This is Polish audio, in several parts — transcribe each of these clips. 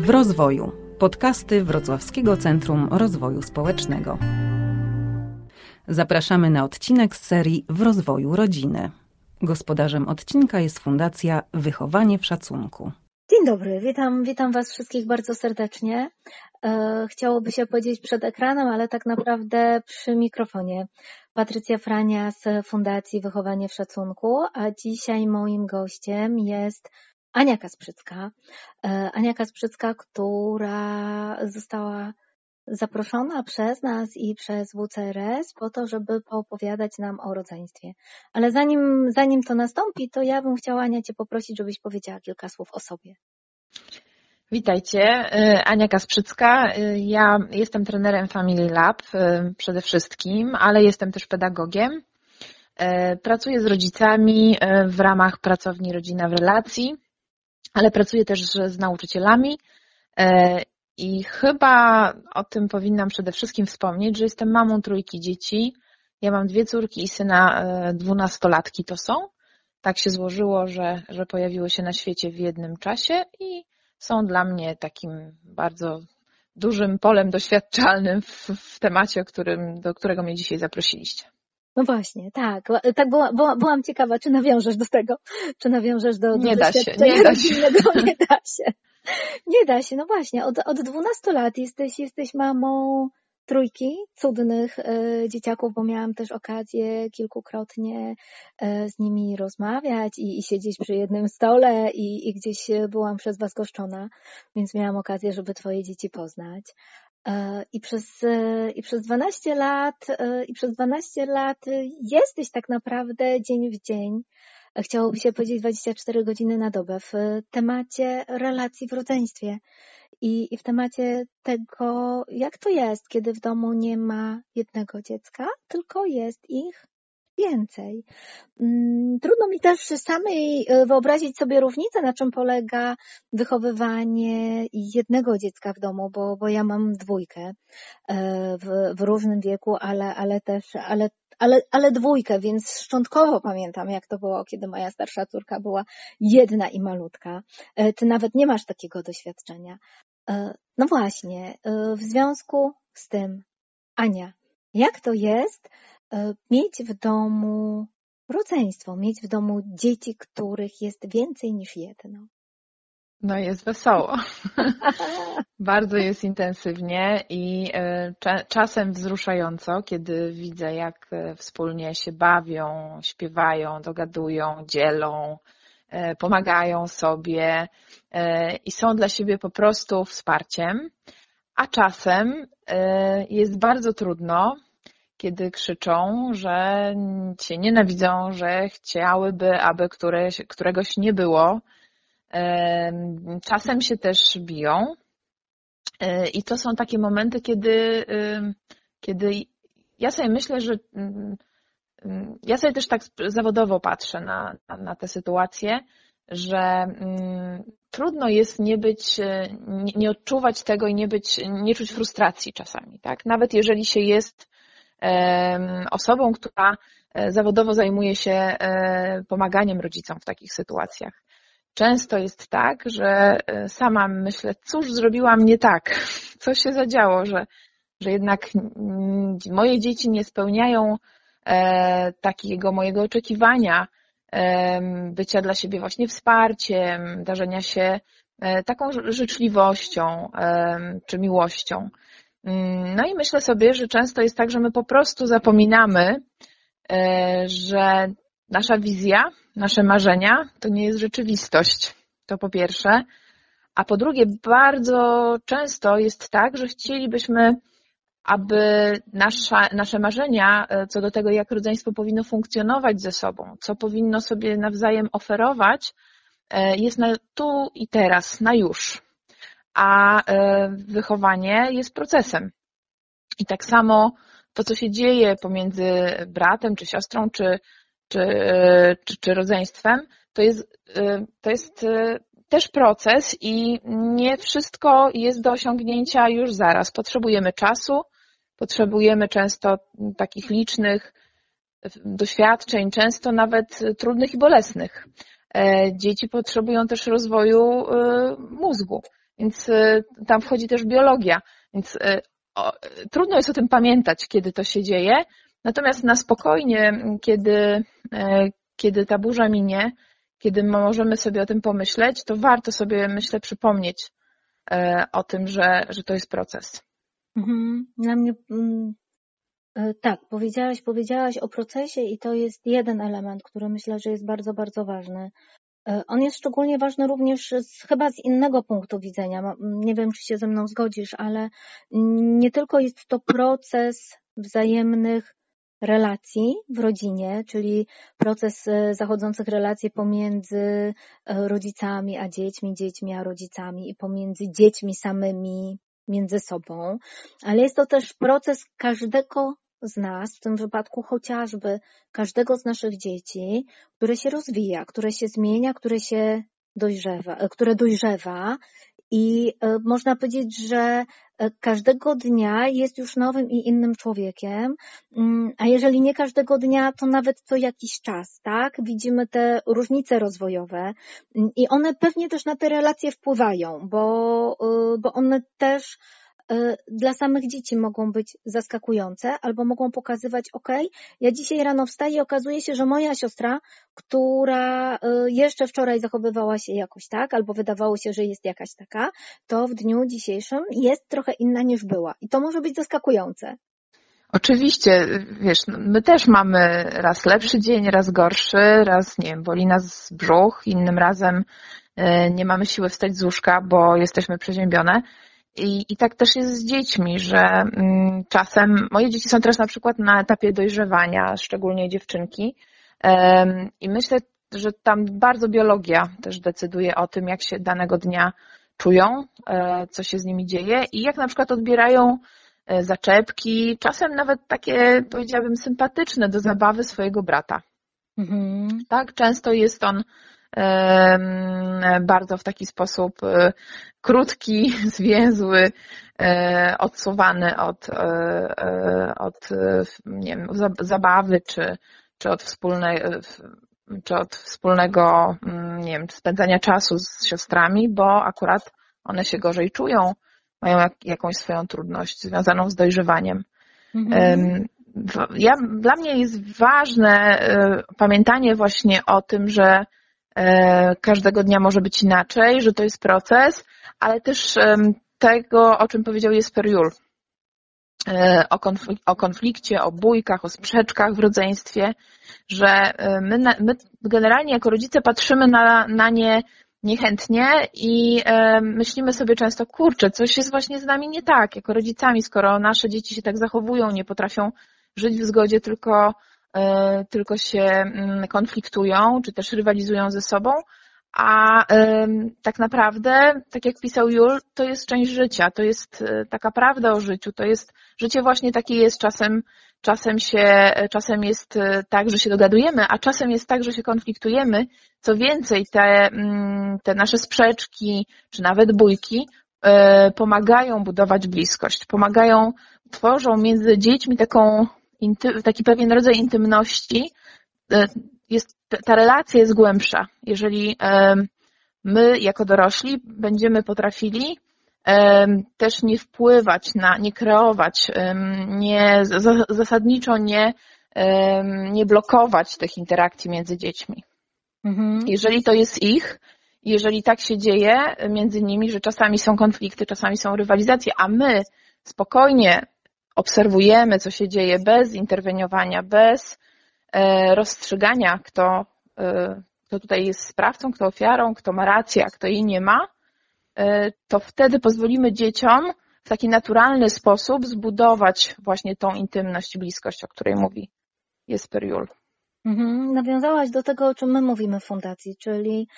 w rozwoju. Podcasty Wrocławskiego Centrum Rozwoju Społecznego. Zapraszamy na odcinek z serii W rozwoju rodziny. Gospodarzem odcinka jest Fundacja Wychowanie w Szacunku. Dzień dobry, witam Was wszystkich bardzo serdecznie. Chciałoby się powiedzieć przed ekranem, ale tak naprawdę przy mikrofonie. Patrycja Frania z Fundacji Wychowanie w Szacunku, a dzisiaj moim gościem jest Ania Kasprzycka. Ania Kasprzycka, która została zaproszona przez nas i przez WCRS po to, żeby poopowiadać nam o rodzeństwie. Ale zanim to nastąpi, to ja bym chciała, Ania, Cię poprosić, żebyś powiedziała kilka słów o sobie. Witajcie, Ania Kasprzycka. Ja jestem trenerem Family Lab przede wszystkim, ale jestem też pedagogiem. Pracuję z rodzicami w ramach pracowni Rodzina w Relacji, ale pracuję też z nauczycielami i chyba o tym powinnam przede wszystkim wspomnieć, że jestem mamą trójki dzieci. Ja mam 2 córki i syna, 12-latki to są. Tak się złożyło, że pojawiły się na świecie w jednym czasie i są dla mnie takim bardzo dużym polem doświadczalnym w temacie, do którego mnie dzisiaj zaprosiliście. No właśnie, tak byłam ciekawa, czy nawiążesz do tego, czy nawiążesz do nie doświadczenia. Nie da się, no właśnie, od 12 lat jesteś mamą trójki cudnych dzieciaków, bo miałam też okazję kilkukrotnie z nimi rozmawiać i siedzieć przy jednym stole i gdzieś byłam przez Was goszczona, więc miałam okazję, żeby Twoje dzieci poznać. I przez 12 lat jesteś tak naprawdę dzień w dzień, chciałoby się powiedzieć 24 godziny na dobę, w temacie relacji w rodzeństwie i w temacie tego, jak to jest, kiedy w domu nie ma jednego dziecka, tylko jest ich więcej. Trudno mi też samej wyobrazić sobie różnicę, na czym polega wychowywanie jednego dziecka w domu, bo ja mam 2 w różnym wieku, ale 2, więc szczątkowo pamiętam, jak to było, kiedy moja starsza córka była jedna i malutka. Ty nawet nie masz takiego doświadczenia. No właśnie, w związku z tym, Ania, jak to jest mieć w domu rodzeństwo, mieć w domu dzieci, których jest więcej niż jedno? No jest wesoło. Bardzo jest intensywnie i czasem wzruszająco, kiedy widzę, jak wspólnie się bawią, śpiewają, dogadują, dzielą, pomagają sobie i są dla siebie po prostu wsparciem. A czasem jest bardzo trudno, kiedy krzyczą, że się nienawidzą, że chciałyby, aby któregoś nie było. Czasem się też biją i to są takie momenty, kiedy ja sobie myślę, że ja sobie też tak zawodowo patrzę na tę sytuację, że trudno jest nie odczuwać tego i nie czuć frustracji czasami, tak? Nawet jeżeli się jest osobą, która zawodowo zajmuje się pomaganiem rodzicom w takich sytuacjach. Często jest tak, że sama myślę, cóż zrobiłam nie tak, co się zadziało, że jednak moje dzieci nie spełniają takiego mojego oczekiwania bycia dla siebie właśnie wsparciem, darzenia się taką życzliwością czy miłością. No i myślę sobie, że często jest tak, że my po prostu zapominamy, że nasza wizja, nasze marzenia to nie jest rzeczywistość, to po pierwsze. A po drugie, bardzo często jest tak, że chcielibyśmy, aby nasze marzenia co do tego, jak rodzeństwo powinno funkcjonować ze sobą, co powinno sobie nawzajem oferować, jest na tu i teraz, na już. A wychowanie jest procesem. I tak samo to, co się dzieje pomiędzy bratem czy siostrą, czy rodzeństwem, to jest też proces i nie wszystko jest do osiągnięcia już zaraz. Potrzebujemy czasu, potrzebujemy często takich licznych doświadczeń, często nawet trudnych i bolesnych. Dzieci potrzebują też rozwoju mózgu, Więc tam wchodzi też biologia. Więc trudno jest o tym pamiętać, kiedy to się dzieje. Natomiast na spokojnie, kiedy ta burza minie, kiedy możemy sobie o tym pomyśleć, to warto sobie, myślę, przypomnieć o tym, że to jest proces. Dla mnie tak, powiedziałaś o procesie i to jest jeden element, który myślę, że jest bardzo, bardzo ważny. On jest szczególnie ważny również chyba z innego punktu widzenia. Nie wiem, czy się ze mną zgodzisz, ale nie tylko jest to proces wzajemnych relacji w rodzinie, czyli proces zachodzących relacji pomiędzy rodzicami a dziećmi, dziećmi a rodzicami i pomiędzy dziećmi samymi między sobą, ale jest to też proces każdego z nas, w tym wypadku chociażby każdego z naszych dzieci, które się rozwija, które się zmienia, które dojrzewa i można powiedzieć, że każdego dnia jest już nowym i innym człowiekiem, a jeżeli nie każdego dnia, to nawet co jakiś czas, tak? Widzimy te różnice rozwojowe i one pewnie też na te relacje wpływają, bo one też dla samych dzieci mogą być zaskakujące albo mogą pokazywać, ja dzisiaj rano wstaję i okazuje się, że moja siostra, która jeszcze wczoraj zachowywała się jakoś tak albo wydawało się, że jest jakaś taka, to w dniu dzisiejszym jest trochę inna niż była i to może być zaskakujące. Oczywiście, wiesz, my też mamy raz lepszy dzień, raz gorszy, raz, nie wiem, boli nas brzuch, innym razem nie mamy siły wstać z łóżka, bo jesteśmy przeziębione. I tak też jest z dziećmi, że czasem moje dzieci są teraz na przykład na etapie dojrzewania, szczególnie dziewczynki, i myślę, że tam bardzo biologia też decyduje o tym, jak się danego dnia czują, co się z nimi dzieje i jak na przykład odbierają zaczepki, czasem nawet takie, powiedziałabym, sympatyczne do zabawy swojego brata. Tak, często jest on bardzo w taki sposób krótki, zwięzły, odsuwany od nie wiem, zabawy, czy od wspólnego nie wiem, spędzania czasu z siostrami, bo akurat one się gorzej czują, mają jakąś swoją trudność związaną z dojrzewaniem. Dla mnie jest ważne pamiętanie właśnie o tym, że każdego dnia może być inaczej, że to jest proces, ale też tego, o czym powiedział Jesper Juul, o konflikcie, o bójkach, o sprzeczkach w rodzeństwie, że my generalnie jako rodzice patrzymy na nie niechętnie i myślimy sobie często, kurczę, coś jest właśnie z nami nie tak, jako rodzicami, skoro nasze dzieci się tak zachowują, nie potrafią żyć w zgodzie, tylko się konfliktują, czy też rywalizują ze sobą, a tak naprawdę, tak jak pisał Juul, to jest część życia, to jest taka prawda o życiu, to jest, życie właśnie takie jest, czasem jest tak, że się dogadujemy, a czasem jest tak, że się konfliktujemy. Co więcej, te nasze sprzeczki, czy nawet bójki, pomagają budować bliskość, tworzą między dziećmi taki pewien rodzaj intymności, ta relacja jest głębsza. Jeżeli my jako dorośli będziemy potrafili też nie wpływać nie kreować, zasadniczo nie blokować tych interakcji między dziećmi. Jeżeli to jest jeżeli tak się dzieje między nimi, że czasami są konflikty, czasami są rywalizacje, a my spokojnie obserwujemy, co się dzieje bez interweniowania, bez rozstrzygania, kto tutaj jest sprawcą, kto ofiarą, kto ma rację, a kto jej nie ma, to wtedy pozwolimy dzieciom w taki naturalny sposób zbudować właśnie tą intymność i bliskość, o której mówi Jesper Juul. Nawiązałaś do tego, o czym my mówimy w fundacji, czyli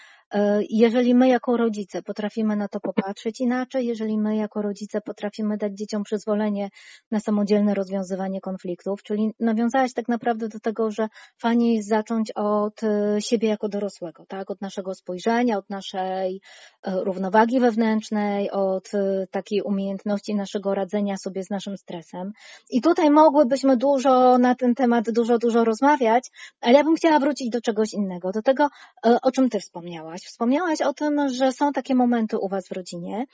jeżeli my jako rodzice potrafimy na to popatrzeć inaczej, jeżeli my jako rodzice potrafimy dać dzieciom przyzwolenie na samodzielne rozwiązywanie konfliktów, czyli nawiązałaś tak naprawdę do tego, że fajnie jest zacząć od siebie jako dorosłego, tak, od naszego spojrzenia, od naszej równowagi wewnętrznej, od takiej umiejętności naszego radzenia sobie z naszym stresem. I tutaj mogłybyśmy dużo na ten temat dużo rozmawiać, ale ja bym chciała wrócić do czegoś innego, do tego, o czym ty wspomniałaś. wspomniałaś. Wspomniałaś o tym, że są takie momenty u Was w rodzinie,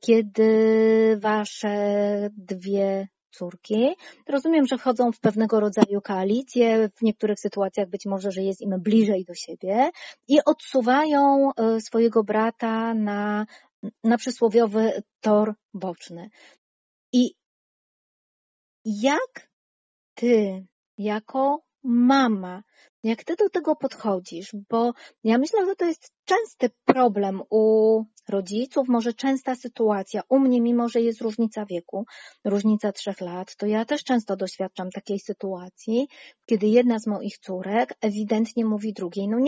kiedy Wasze dwie córki, rozumiem, że wchodzą w pewnego rodzaju koalicję, w niektórych sytuacjach być może, że jest im bliżej do siebie i odsuwają swojego brata na przysłowiowy tor boczny. I jak Ty jako mama, jak Ty do tego podchodzisz? Bo ja myślę, że to jest częsty problem u rodziców, może częsta sytuacja. U mnie, mimo że jest różnica wieku, różnica 3 lat, to ja też często doświadczam takiej sytuacji, kiedy jedna z moich córek ewidentnie mówi drugiej, no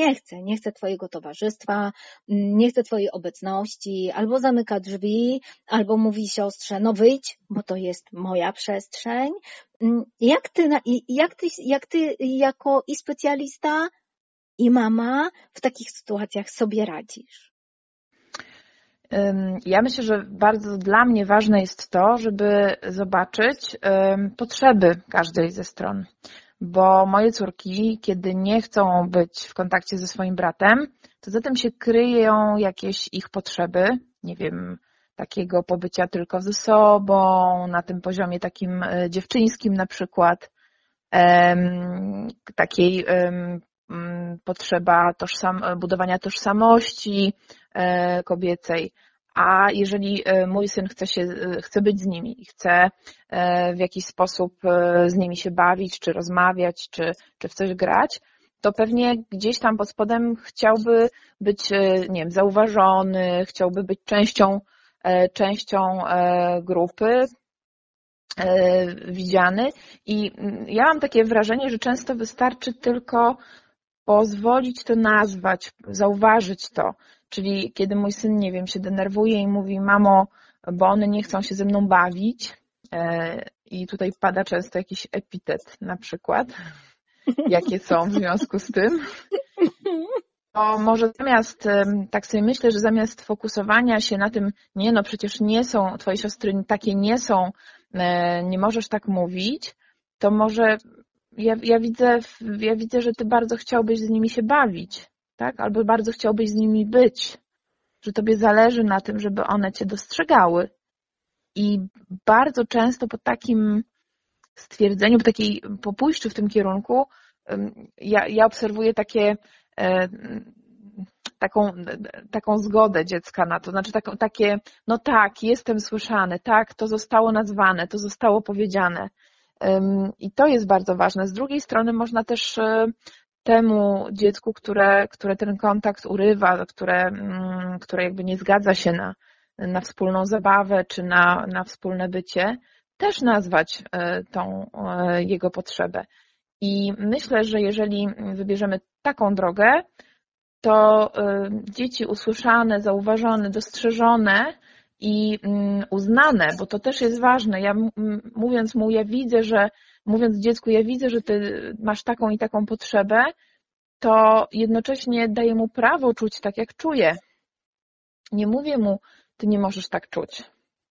nie chcę Twojego towarzystwa, nie chcę Twojej obecności, albo zamyka drzwi, albo mówi siostrze, no wyjdź, bo to jest moja przestrzeń. Jak ty jako i specjalista, i mama w takich sytuacjach sobie radzisz? Ja myślę, że bardzo dla mnie ważne jest to, żeby zobaczyć potrzeby każdej ze stron, bo moje córki, kiedy nie chcą być w kontakcie ze swoim bratem, to za tym się kryją jakieś ich potrzeby, nie wiem, takiego pobycia tylko ze sobą, na tym poziomie takim dziewczyńskim na przykład, takiej potrzeba budowania tożsamości kobiecej, a jeżeli mój syn chce być z nimi i chce w jakiś sposób z nimi się bawić, czy rozmawiać, czy w coś grać, to pewnie gdzieś tam pod spodem chciałby być, nie wiem, zauważony, chciałby być częścią grupy, widziany. I ja mam takie wrażenie, że często wystarczy tylko pozwolić to nazwać, zauważyć to. Czyli kiedy mój syn, nie wiem, się denerwuje i mówi, mamo, bo one nie chcą się ze mną bawić, i tutaj pada często jakiś epitet na przykład, jakie są w związku z tym, to może zamiast, tak sobie myślę, że zamiast fokusowania się na tym, nie no, przecież nie są, twoje siostry takie nie są, nie możesz tak mówić, to może ja widzę, że ty bardzo chciałbyś z nimi się bawić, tak? Albo bardzo chciałbyś z nimi być, że tobie zależy na tym, żeby one cię dostrzegały. I bardzo często po takim stwierdzeniu, po pójściu w tym kierunku, ja obserwuję taką zgodę dziecka na to, znaczy takie, no tak, jestem słyszany, tak, to zostało nazwane, to zostało powiedziane. I to jest bardzo ważne. Z drugiej strony można też temu dziecku, które ten kontakt urywa, które jakby nie zgadza się na wspólną zabawę czy na wspólne bycie, też nazwać tą jego potrzebę. I myślę, że jeżeli wybierzemy taką drogę, to dzieci usłyszane, zauważone, dostrzeżone i uznane, bo to też jest ważne. Ja mówiąc dziecku, ja widzę, że ty masz taką i taką potrzebę, to jednocześnie daję mu prawo czuć tak, jak czuje. Nie mówię mu, ty nie możesz tak czuć,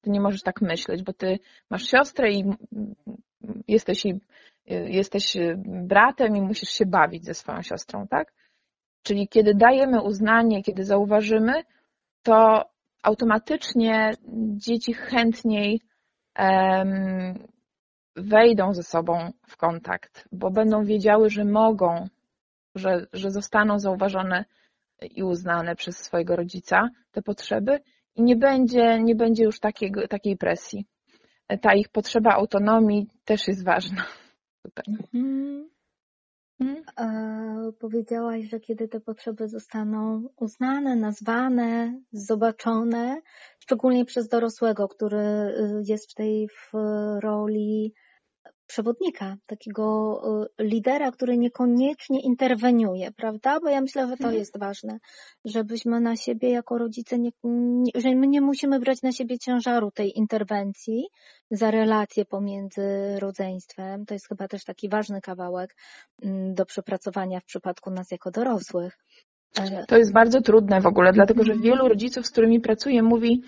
ty nie możesz tak myśleć, bo ty masz siostrę i jesteś bratem i musisz się bawić ze swoją siostrą, tak? Czyli kiedy dajemy uznanie, kiedy zauważymy, to automatycznie dzieci chętniej wejdą ze sobą w kontakt, bo będą wiedziały, że mogą, że zostaną zauważone i uznane przez swojego rodzica te potrzeby i nie będzie już takiej presji. Ta ich potrzeba autonomii też jest ważna. Super. Mhm. Powiedziałaś, że kiedy te potrzeby zostaną uznane, nazwane, zobaczone, szczególnie przez dorosłego, który jest w roli przewodnika, takiego lidera, który niekoniecznie interweniuje, prawda? Bo ja myślę, że to jest ważne, żebyśmy na siebie jako rodzice, że my nie musimy brać na siebie ciężaru tej interwencji za relacje pomiędzy rodzeństwem. To jest chyba też taki ważny kawałek do przepracowania w przypadku nas jako dorosłych. To jest bardzo trudne w ogóle, dlatego że wielu rodziców, z którymi pracuję, mówi,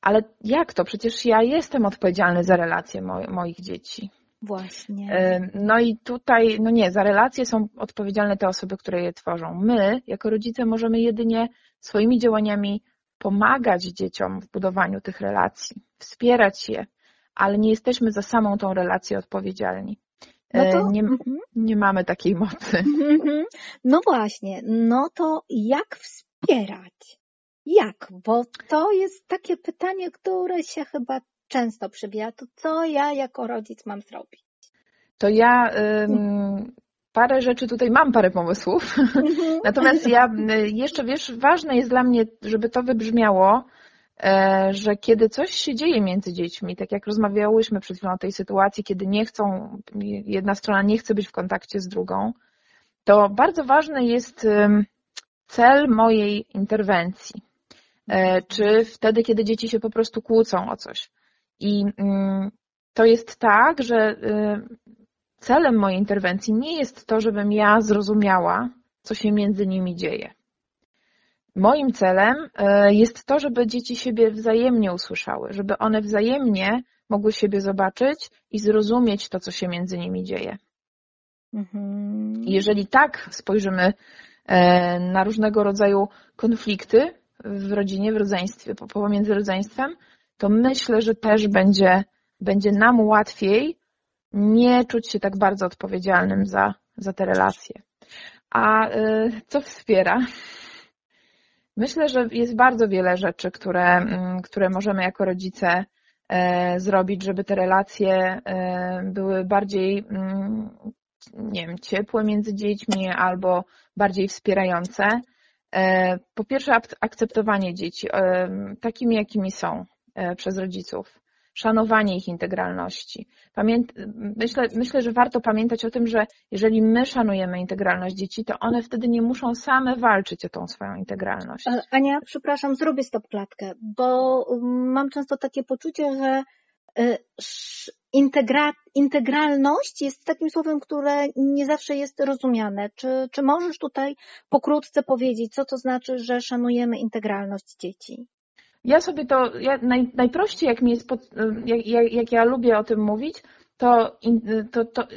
ale jak to? Przecież ja jestem odpowiedzialny za relacje moich dzieci. Właśnie. No i tutaj, no nie, za relacje są odpowiedzialne te osoby, które je tworzą. My, jako rodzice, możemy jedynie swoimi działaniami pomagać dzieciom w budowaniu tych relacji, wspierać je, ale nie jesteśmy za samą tą relację odpowiedzialni. No to... nie mamy takiej mocy. No właśnie, no to jak wspierać? Jak? Bo to jest takie pytanie, które się chyba często przybija. To co ja jako rodzic mam zrobić? To ja parę rzeczy tutaj mam, parę pomysłów. Natomiast ja jeszcze, wiesz, ważne jest dla mnie, żeby to wybrzmiało, że kiedy coś się dzieje między dziećmi, tak jak rozmawiałyśmy przed chwilą o tej sytuacji, kiedy nie chcą, jedna strona nie chce być w kontakcie z drugą, to bardzo ważny jest cel mojej interwencji. Czy wtedy, kiedy dzieci się po prostu kłócą o coś. I to jest tak, że celem mojej interwencji nie jest to, żebym ja zrozumiała, co się między nimi dzieje. Moim celem jest to, żeby dzieci siebie wzajemnie usłyszały, żeby one wzajemnie mogły siebie zobaczyć i zrozumieć to, co się między nimi dzieje. Mhm. Jeżeli tak spojrzymy na różnego rodzaju konflikty w rodzinie, w rodzeństwie, pomiędzy rodzeństwem, to myślę, że też będzie nam łatwiej nie czuć się tak bardzo odpowiedzialnym za te relacje. A co wspiera? Myślę, że jest bardzo wiele rzeczy, które możemy jako rodzice zrobić, żeby te relacje były bardziej, nie wiem, ciepłe między dziećmi albo bardziej wspierające. Po pierwsze, akceptowanie dzieci takimi, jakimi są przez rodziców. Szanowanie ich integralności. Myślę, że warto pamiętać o tym, że jeżeli my szanujemy integralność dzieci, to one wtedy nie muszą same walczyć o tą swoją integralność. Ania, przepraszam, zrobię stopklatkę, bo mam często takie poczucie, że integralność jest takim słowem, które nie zawsze jest rozumiane. Czy możesz tutaj pokrótce powiedzieć, co to znaczy, że szanujemy integralność dzieci? Najprościej, jak ja lubię o tym mówić, to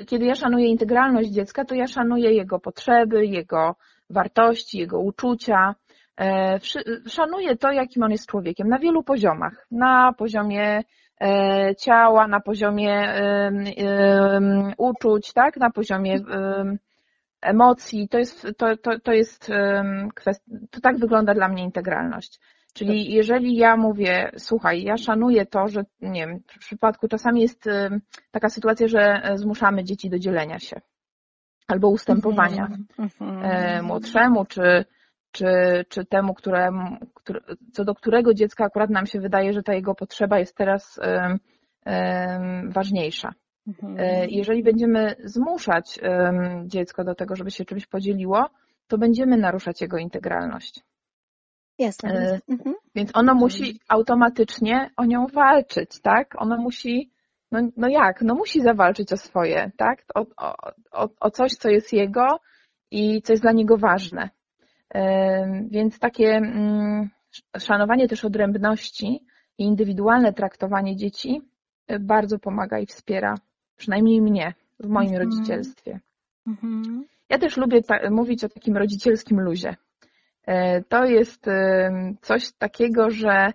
kiedy ja szanuję integralność dziecka, to ja szanuję jego potrzeby, jego wartości, jego uczucia. Szanuję to, jakim on jest człowiekiem na wielu poziomach. Na poziomie ciała, na poziomie uczuć, tak, na poziomie emocji. To tak wygląda dla mnie integralność. Czyli jeżeli ja mówię, słuchaj, ja szanuję to, że nie wiem, w przypadku czasami jest taka sytuacja, że zmuszamy dzieci do dzielenia się albo ustępowania młodszemu czy temu, co do którego dziecka akurat nam się wydaje, że ta jego potrzeba jest teraz ważniejsza. Jeżeli będziemy zmuszać dziecko do tego, żeby się czymś podzieliło, to będziemy naruszać jego integralność. Jasne. Więc ono musi automatycznie o nią walczyć, tak? Ono musi, musi zawalczyć o swoje, tak? O coś, co jest jego i co jest dla niego ważne. Więc takie szanowanie też odrębności i indywidualne traktowanie dzieci bardzo pomaga i wspiera, przynajmniej mnie, w moim rodzicielstwie. Ja też lubię mówić o takim rodzicielskim luzie. To jest coś takiego, że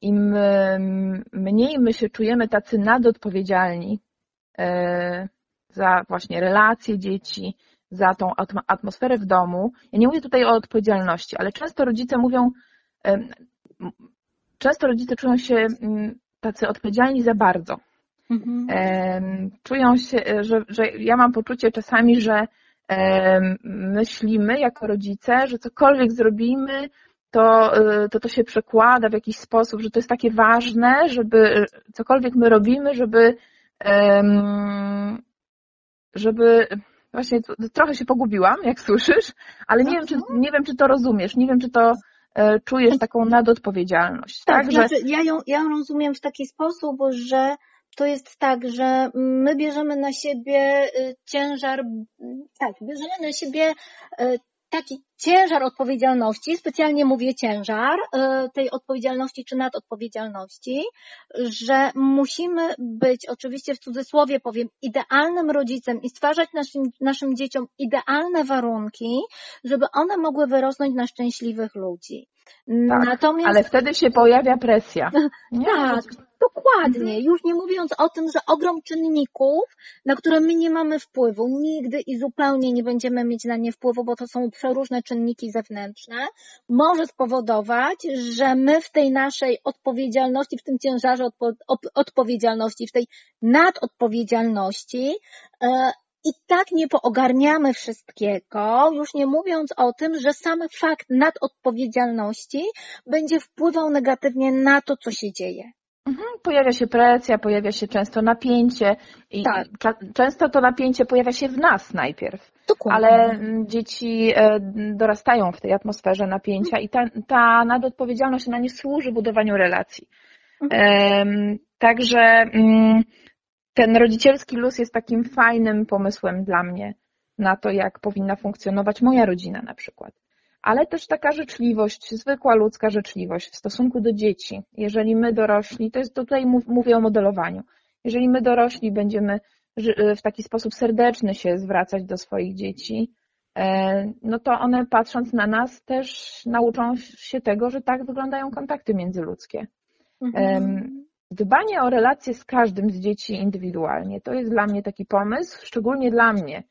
im mniej my się czujemy tacy nadodpowiedzialni za właśnie relacje dzieci, za tą atmosferę w domu. Ja nie mówię tutaj o odpowiedzialności, ale często rodzice czują się tacy odpowiedzialni za bardzo. Czują się, że ja mam poczucie czasami, że myślimy jako rodzice, że cokolwiek zrobimy, to się przekłada w jakiś sposób, że to jest takie ważne, żeby cokolwiek my robimy, żeby właśnie trochę się pogubiłam, jak słyszysz, ale nie wiem, czy to rozumiesz, nie wiem, czy to czujesz taką nadodpowiedzialność. Tak, znaczy, ja ją rozumiem w taki sposób, że to jest tak, że my bierzemy na siebie taki ciężar odpowiedzialności, specjalnie mówię ciężar tej odpowiedzialności czy nadodpowiedzialności, że musimy być, oczywiście w cudzysłowie powiem, idealnym rodzicem i stwarzać naszym dzieciom idealne warunki, żeby one mogły wyrosnąć na szczęśliwych ludzi. Tak, natomiast... ale wtedy się pojawia presja. Nie? Tak, dokładnie. Już nie mówiąc o tym, że ogrom czynników, na które my nie mamy wpływu, nigdy i zupełnie nie będziemy mieć na nie wpływu, bo to są przeróżne czynniki zewnętrzne, może spowodować, że my w tej naszej odpowiedzialności, w tym ciężarze odpowiedzialności, w tej nadodpowiedzialności i tak nie poogarniamy wszystkiego, już nie mówiąc o tym, że sam fakt nadodpowiedzialności będzie wpływał negatywnie na to, co się dzieje. Pojawia się presja, pojawia się często napięcie i tak. Często to napięcie pojawia się w nas najpierw. Dokładnie. Ale dzieci dorastają w tej atmosferze napięcia i ta nadodpowiedzialność, ona nie służy budowaniu relacji. Także ten rodzicielski luz jest takim fajnym pomysłem dla mnie na to, jak powinna funkcjonować moja rodzina na przykład. Ale też taka życzliwość, zwykła ludzka życzliwość w stosunku do dzieci. Jeżeli my dorośli, to jest tutaj mówię o modelowaniu, jeżeli my dorośli będziemy w taki sposób serdeczny się zwracać do swoich dzieci, no to one patrząc na nas też nauczą się tego, że tak wyglądają kontakty międzyludzkie. Dbanie o relacje z każdym z dzieci indywidualnie, to jest dla mnie taki pomysł, szczególnie dla mnie,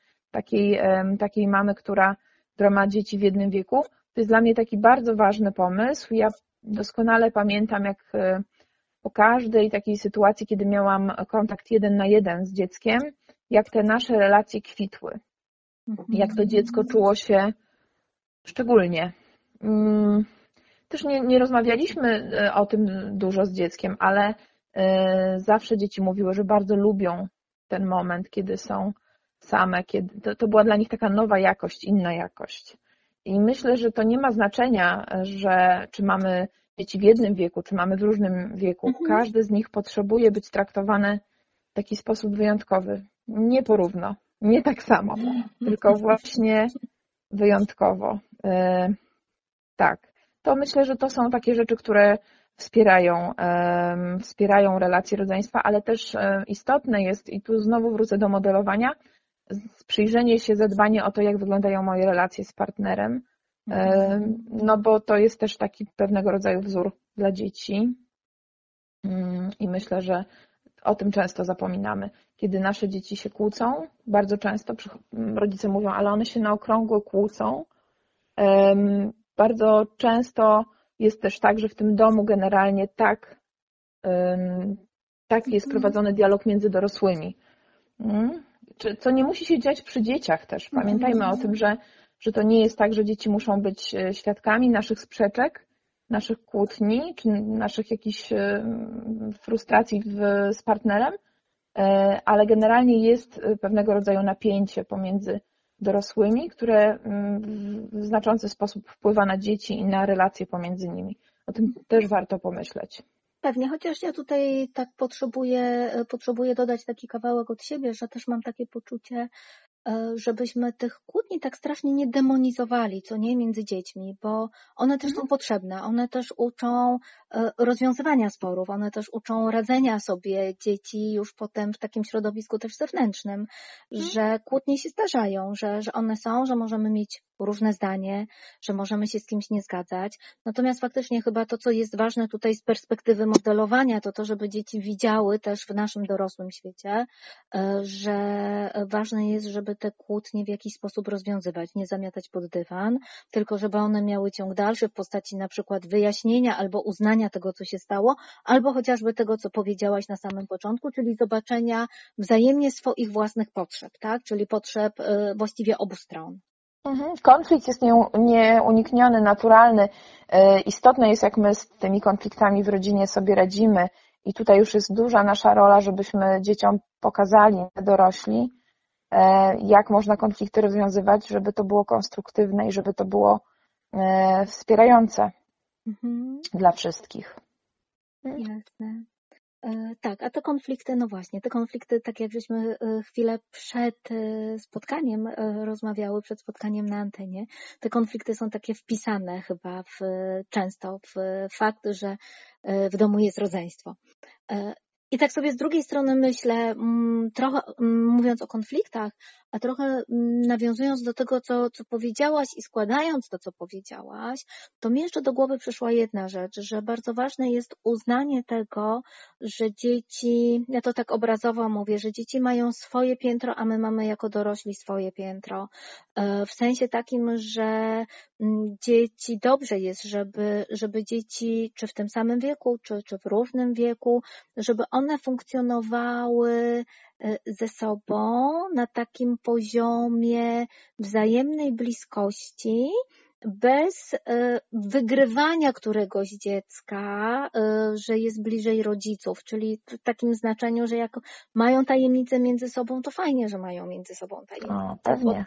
takiej mamy, która ma dzieci w jednym wieku, to jest dla mnie taki bardzo ważny pomysł. Ja doskonale pamiętam, jak po każdej takiej sytuacji, kiedy miałam kontakt 1 na 1 z dzieckiem, jak te nasze relacje kwitły. Jak to dziecko czuło się szczególnie. Też nie rozmawialiśmy o tym dużo z dzieckiem, ale zawsze dzieci mówiły, że bardzo lubią ten moment, kiedy są same, kiedy to była dla nich taka nowa jakość, inna jakość. I myślę, że to nie ma znaczenia, że czy mamy dzieci w jednym wieku, czy mamy w różnym wieku. Każdy z nich potrzebuje być traktowany w taki sposób wyjątkowy. Nie porówno, nie tak samo, tylko właśnie wyjątkowo. Tak. To myślę, że to są takie rzeczy, które wspierają relacje rodzeństwa, ale też istotne jest, i tu znowu wrócę do modelowania, przyjrzenie się, zadbanie o to, jak wyglądają moje relacje z partnerem, no bo to jest też taki pewnego rodzaju wzór dla dzieci i myślę, że o tym często zapominamy. Kiedy nasze dzieci się kłócą, bardzo często rodzice mówią, ale one się na okrągło kłócą. Bardzo często jest też tak, że w tym domu generalnie tak jest prowadzony dialog między dorosłymi. Co nie musi się dziać przy dzieciach też. Pamiętajmy o tym, że to nie jest tak, że dzieci muszą być świadkami naszych sprzeczek, naszych kłótni, czy naszych jakichś frustracji z partnerem, ale generalnie jest pewnego rodzaju napięcie pomiędzy dorosłymi, które w znaczący sposób wpływa na dzieci i na relacje pomiędzy nimi. O tym też warto pomyśleć. Pewnie, chociaż ja tutaj tak potrzebuję dodać taki kawałek od siebie, że też mam takie poczucie, żebyśmy tych kłótni tak strasznie nie demonizowali, co nie, między dziećmi, bo one też są potrzebne, one też uczą rozwiązywania sporów, one też uczą radzenia sobie dzieci już potem w takim środowisku też zewnętrznym, że kłótnie się zdarzają, że one są, że możemy mieć różne zdanie, że możemy się z kimś nie zgadzać. Natomiast faktycznie chyba to, co jest ważne tutaj z perspektywy modelowania, to żeby dzieci widziały też w naszym dorosłym świecie, że ważne jest, żeby te kłótnie w jakiś sposób rozwiązywać, nie zamiatać pod dywan, tylko żeby one miały ciąg dalszy w postaci na przykład wyjaśnienia albo uznania tego, co się stało, albo chociażby tego, co powiedziałaś na samym początku, czyli zobaczenia wzajemnie swoich własnych potrzeb, tak? Czyli potrzeb właściwie obu stron. Konflikt jest nieunikniony, naturalny. Istotne jest, jak my z tymi konfliktami w rodzinie sobie radzimy i tutaj już jest duża nasza rola, żebyśmy dzieciom pokazali, dorośli, jak można konflikty rozwiązywać, żeby to było konstruktywne i żeby to było wspierające dla wszystkich. Jasne. Tak, a te konflikty, no właśnie, te konflikty, tak jak żeśmy chwilę przed spotkaniem rozmawiały, przed spotkaniem na antenie, te konflikty są takie wpisane chyba często w fakt, że w domu jest rodzeństwo. I tak sobie z drugiej strony myślę, trochę mówiąc o konfliktach, a trochę nawiązując do tego, co powiedziałaś i składając to, co powiedziałaś, to mi jeszcze do głowy przyszła jedna rzecz, że bardzo ważne jest uznanie tego, że dzieci, ja to tak obrazowo mówię, że dzieci mają swoje piętro, a my mamy jako dorośli swoje piętro. W sensie takim, że dzieci dobrze jest, żeby dzieci, czy w tym samym wieku, czy w równym wieku, żeby one funkcjonowały ze sobą na takim poziomie wzajemnej bliskości, bez wygrywania któregoś dziecka, że jest bliżej rodziców, czyli w takim znaczeniu, że jak mają tajemnicę między sobą, to fajnie, że mają między sobą tajemnicę,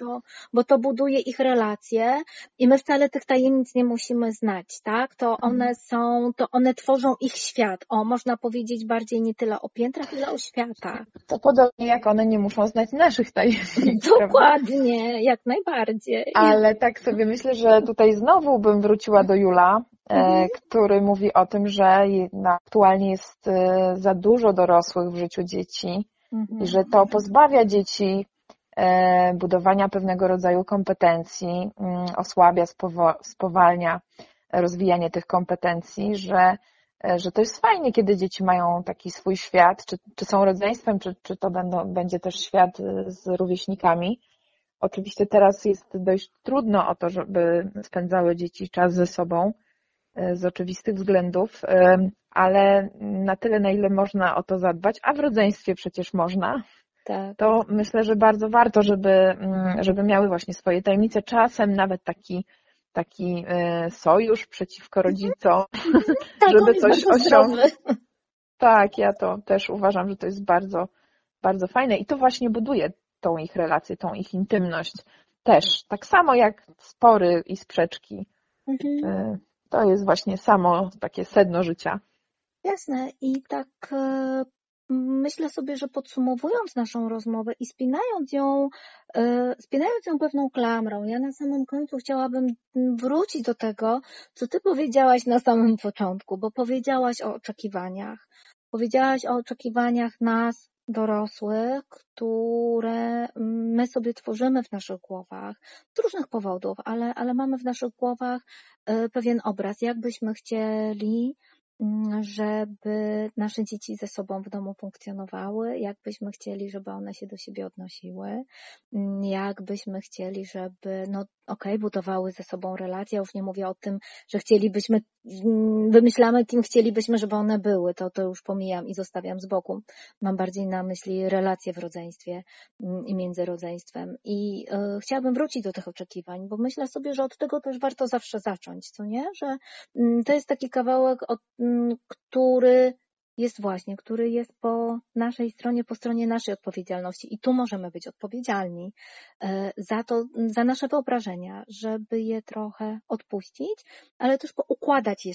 bo to buduje ich relacje i my wcale tych tajemnic nie musimy znać, tak? To one tworzą ich świat. O, można powiedzieć bardziej nie tyle o piętrach, ile o światach. To podobnie jak one nie muszą znać naszych tajemnic. Dokładnie, prawda? Jak najbardziej. Ale tak sobie myślę, że tutaj znowu bym wróciła do Juula, który mówi o tym, że aktualnie jest za dużo dorosłych w życiu dzieci i że to pozbawia dzieci budowania pewnego rodzaju kompetencji, osłabia, spowalnia rozwijanie tych kompetencji, że to jest fajnie, kiedy dzieci mają taki swój świat, czy są rodzeństwem, czy to będzie też świat z rówieśnikami. Oczywiście teraz jest dość trudno o to, żeby spędzały dzieci czas ze sobą z oczywistych względów, ale na tyle, na ile można o to zadbać, a w rodzeństwie przecież można, tak. To myślę, że bardzo warto, żeby miały właśnie swoje tajemnice, czasem nawet taki sojusz przeciwko rodzicom, tak, żeby coś osiągnąć. Tak, ja to też uważam, że to jest bardzo, bardzo fajne i to właśnie buduje tą ich relację, tą ich intymność też. Tak samo jak spory i sprzeczki. Mhm. To jest właśnie samo takie sedno życia. Jasne. I tak myślę sobie, że podsumowując naszą rozmowę i spinając ją pewną klamrą, ja na samym końcu chciałabym wrócić do tego, co ty powiedziałaś na samym początku, bo powiedziałaś o oczekiwaniach. Powiedziałaś o oczekiwaniach nas, dorosłych, które my sobie tworzymy w naszych głowach z różnych powodów, ale mamy w naszych głowach pewien obraz, jakbyśmy chcieli, żeby nasze dzieci ze sobą w domu funkcjonowały, jakbyśmy chcieli, żeby one się do siebie odnosiły, jakbyśmy chcieli, żeby budowały ze sobą relacje. Ja już nie mówię o tym, że chcielibyśmy, wymyślamy, kim chcielibyśmy, żeby one były. To już pomijam i zostawiam z boku. Mam bardziej na myśli relacje w rodzeństwie i między rodzeństwem. I chciałabym wrócić do tych oczekiwań, bo myślę sobie, że od tego też warto zawsze zacząć, co nie? Że to jest taki kawałek, który jest po naszej stronie, po stronie naszej odpowiedzialności i tu możemy być odpowiedzialni za to, za nasze wyobrażenia, żeby je trochę odpuścić, ale też poukładać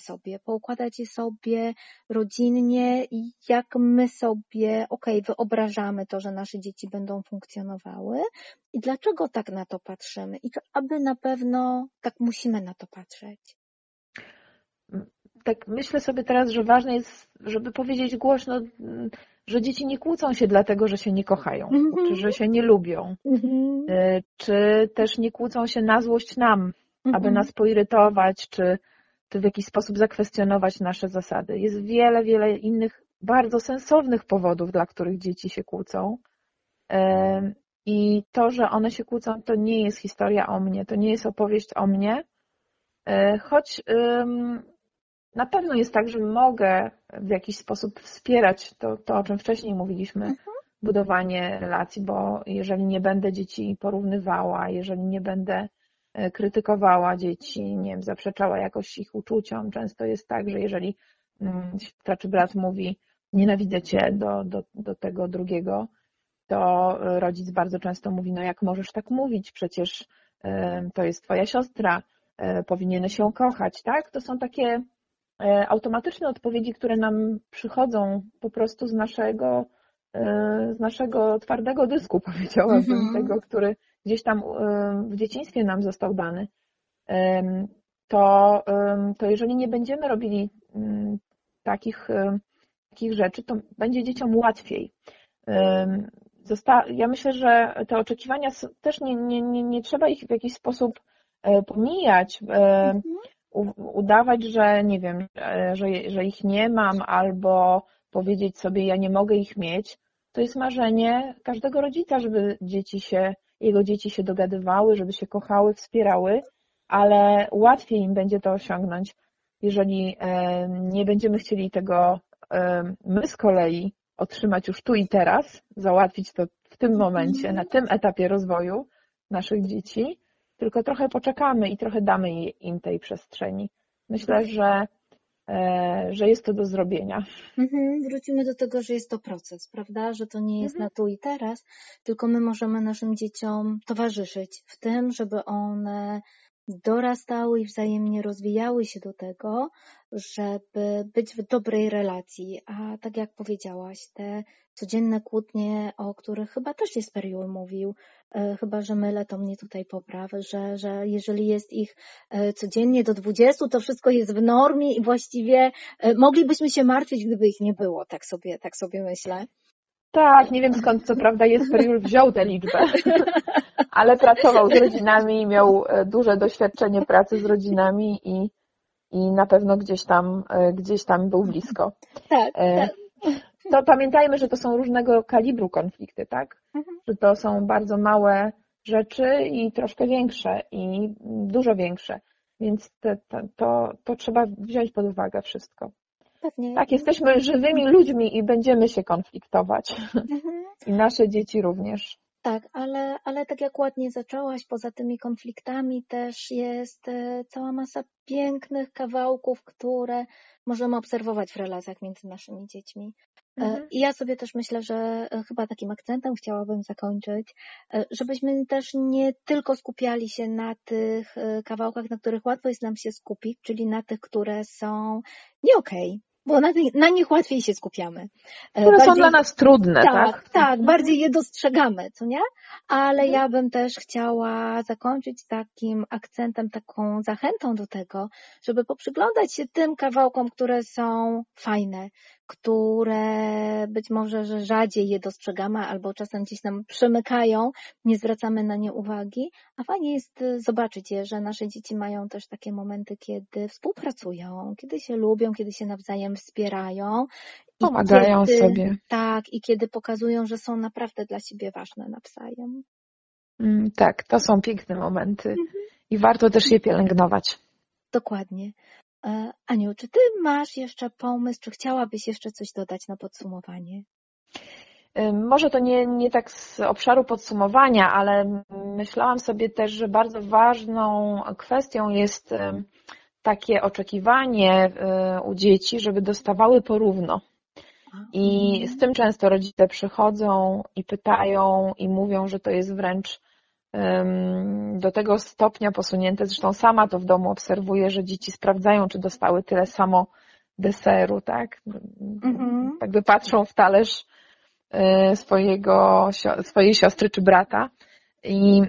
je sobie rodzinnie i jak my sobie, wyobrażamy to, że nasze dzieci będą funkcjonowały i dlaczego tak na to patrzymy i to aby na pewno tak musimy na to patrzeć. Tak myślę sobie teraz, że ważne jest, żeby powiedzieć głośno, że dzieci nie kłócą się dlatego, że się nie kochają, czy że się nie lubią, czy też nie kłócą się na złość nam, aby nas poirytować, czy w jakiś sposób zakwestionować nasze zasady. Jest wiele, wiele innych bardzo sensownych powodów, dla których dzieci się kłócą. I to, że one się kłócą, to nie jest historia o mnie, to nie jest opowieść o mnie, choć na pewno jest tak, że mogę w jakiś sposób wspierać to o czym wcześniej mówiliśmy, budowanie relacji, bo jeżeli nie będę dzieci porównywała, jeżeli nie będę krytykowała dzieci, nie wiem, zaprzeczała jakoś ich uczuciom, często jest tak, że jeżeli siostra czy brat mówi nienawidzę cię do tego drugiego, to rodzic bardzo często mówi, no jak możesz tak mówić, przecież to jest twoja siostra, powinieneś ją kochać, tak? To są takie automatyczne odpowiedzi, które nam przychodzą po prostu z naszego twardego dysku, powiedziałabym, tego, który gdzieś tam w dzieciństwie nam został dany, to jeżeli nie będziemy robili takich rzeczy, to będzie dzieciom łatwiej. Ja myślę, że te oczekiwania też nie trzeba ich w jakiś sposób pomijać, udawać, że nie wiem, że ich nie mam, albo powiedzieć sobie, ja nie mogę ich mieć. To jest marzenie każdego rodzica, żeby jego dzieci się dogadywały, żeby się kochały, wspierały, ale łatwiej im będzie to osiągnąć, jeżeli nie będziemy chcieli tego my z kolei otrzymać już tu i teraz, załatwić to w tym momencie, na tym etapie rozwoju naszych dzieci, tylko trochę poczekamy i trochę damy im tej przestrzeni. Myślę, że jest to do zrobienia. Wrócimy do tego, że jest to proces, prawda? Że to nie jest na tu i teraz, tylko my możemy naszym dzieciom towarzyszyć w tym, żeby one dorastały i wzajemnie rozwijały się do tego, żeby być w dobrej relacji. A tak jak powiedziałaś, te codzienne kłótnie, o których chyba też Jesper Juul mówił, chyba że mylę, to mnie tutaj popraw, że jeżeli jest ich codziennie do 20, to wszystko jest w normie i właściwie moglibyśmy się martwić, gdyby ich nie było, tak sobie myślę. Tak, nie wiem skąd co prawda Jesper Juul wziął tę liczbę, ale pracował z rodzinami, miał duże doświadczenie pracy z rodzinami i na pewno gdzieś tam był blisko. Tak. To pamiętajmy, że to są różnego kalibru konflikty, tak? Że to są bardzo małe rzeczy i troszkę większe i dużo większe, więc to trzeba wziąć pod uwagę wszystko. Pewnie. Tak, jesteśmy żywymi ludźmi i będziemy się konfliktować. I nasze dzieci również. Tak, ale tak jak ładnie zaczęłaś, poza tymi konfliktami też jest cała masa pięknych kawałków, które możemy obserwować w relacjach między naszymi dziećmi. I ja sobie też myślę, że chyba takim akcentem chciałabym zakończyć, żebyśmy też nie tylko skupiali się na tych kawałkach, na których łatwo jest nam się skupić, czyli na tych, które są nie okej. Bo na nich łatwiej się skupiamy. Które bardziej są dla nas trudne, tak? Tak, bardziej je dostrzegamy, co nie? Ale ja bym też chciała zakończyć takim akcentem, taką zachętą do tego, żeby poprzyglądać się tym kawałkom, które są fajne, które być może, że rzadziej je dostrzegamy albo czasem gdzieś nam przemykają, nie zwracamy na nie uwagi, a fajnie jest zobaczyć je, że nasze dzieci mają też takie momenty, kiedy współpracują, kiedy się lubią, kiedy się nawzajem wspierają. Pomagają sobie. Tak, i kiedy pokazują, że są naprawdę dla siebie ważne nawzajem. Tak, to są piękne momenty i warto też je pielęgnować. Dokładnie. Aniu, czy ty masz jeszcze pomysł, czy chciałabyś jeszcze coś dodać na podsumowanie? Może to nie tak z obszaru podsumowania, ale myślałam sobie też, że bardzo ważną kwestią jest takie oczekiwanie u dzieci, żeby dostawały porówno. I z tym często rodzice przychodzą i pytają i mówią, że to jest wręcz do tego stopnia posunięte, zresztą sama to w domu obserwuję, że dzieci sprawdzają, czy dostały tyle samo deseru, tak? Jakby patrzą w talerz swojej siostry czy brata i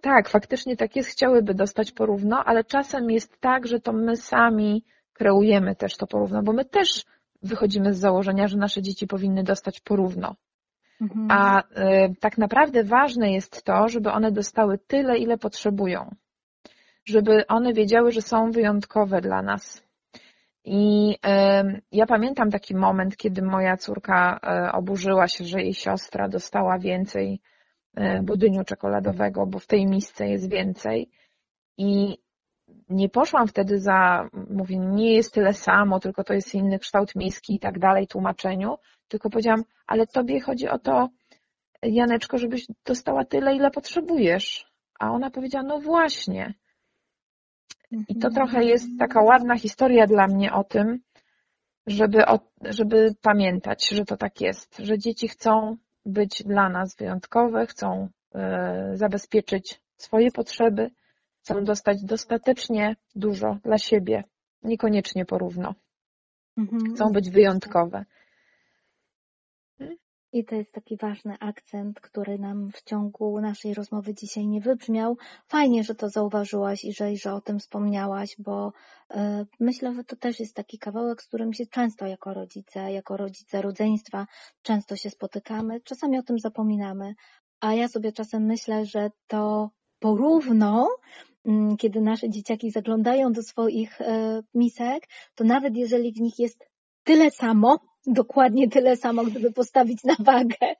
tak, faktycznie tak jest, chciałyby dostać porówno, ale czasem jest tak, że to my sami kreujemy też to porówno, bo my też wychodzimy z założenia, że nasze dzieci powinny dostać porówno. A tak naprawdę ważne jest to, żeby one dostały tyle, ile potrzebują. Żeby one wiedziały, że są wyjątkowe dla nas. I ja pamiętam taki moment, kiedy moja córka oburzyła się, że jej siostra dostała więcej budyniu czekoladowego, bo w tej misce jest więcej. I nie poszłam wtedy mówię, nie jest tyle samo, tylko to jest inny kształt miski i tak dalej, tłumaczeniu. Tylko powiedziałam, ale tobie chodzi o to, Janeczko, żebyś dostała tyle, ile potrzebujesz. A ona powiedziała, no właśnie. I to trochę jest taka ładna historia dla mnie o tym, żeby pamiętać, że to tak jest, że dzieci chcą być dla nas wyjątkowe, chcą zabezpieczyć swoje potrzeby, chcą dostać dostatecznie dużo dla siebie, niekoniecznie porówno. Chcą być wyjątkowe. I to jest taki ważny akcent, który nam w ciągu naszej rozmowy dzisiaj nie wybrzmiał. Fajnie, że to zauważyłaś i że o tym wspomniałaś, bo myślę, że to też jest taki kawałek, z którym się często jako rodzice rodzeństwa często się spotykamy. Czasami o tym zapominamy, a ja sobie czasem myślę, że to porówno, kiedy nasze dzieciaki zaglądają do swoich misek, to nawet jeżeli w nich jest tyle samo, dokładnie tyle samo, gdyby postawić na wagę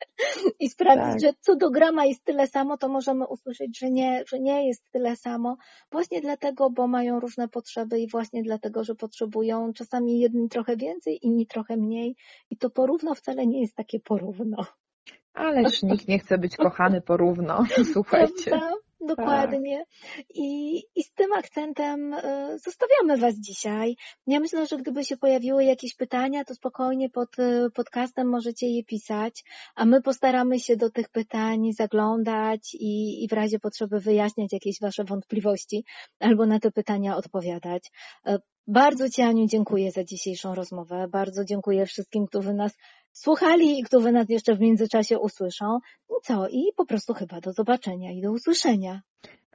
i sprawdzić, że co do grama jest tyle samo, to możemy usłyszeć, że nie jest tyle samo. Właśnie dlatego, bo mają różne potrzeby i właśnie dlatego, że potrzebują czasami jedni trochę więcej, inni trochę mniej i to porówno wcale nie jest takie porówno. Ależ nikt nie chce być kochany porówno, słuchajcie. Prawda? Dokładnie. Tak. I z tym akcentem zostawiamy Was dzisiaj. Ja myślę, że gdyby się pojawiły jakieś pytania, to spokojnie pod podcastem możecie je pisać, a my postaramy się do tych pytań zaglądać i w razie potrzeby wyjaśniać jakieś Wasze wątpliwości albo na te pytania odpowiadać. Bardzo Ci, Aniu, dziękuję za dzisiejszą rozmowę. Bardzo dziękuję wszystkim, którzy nas słuchali i którzy nas jeszcze w międzyczasie usłyszą. I po prostu chyba do zobaczenia i do usłyszenia.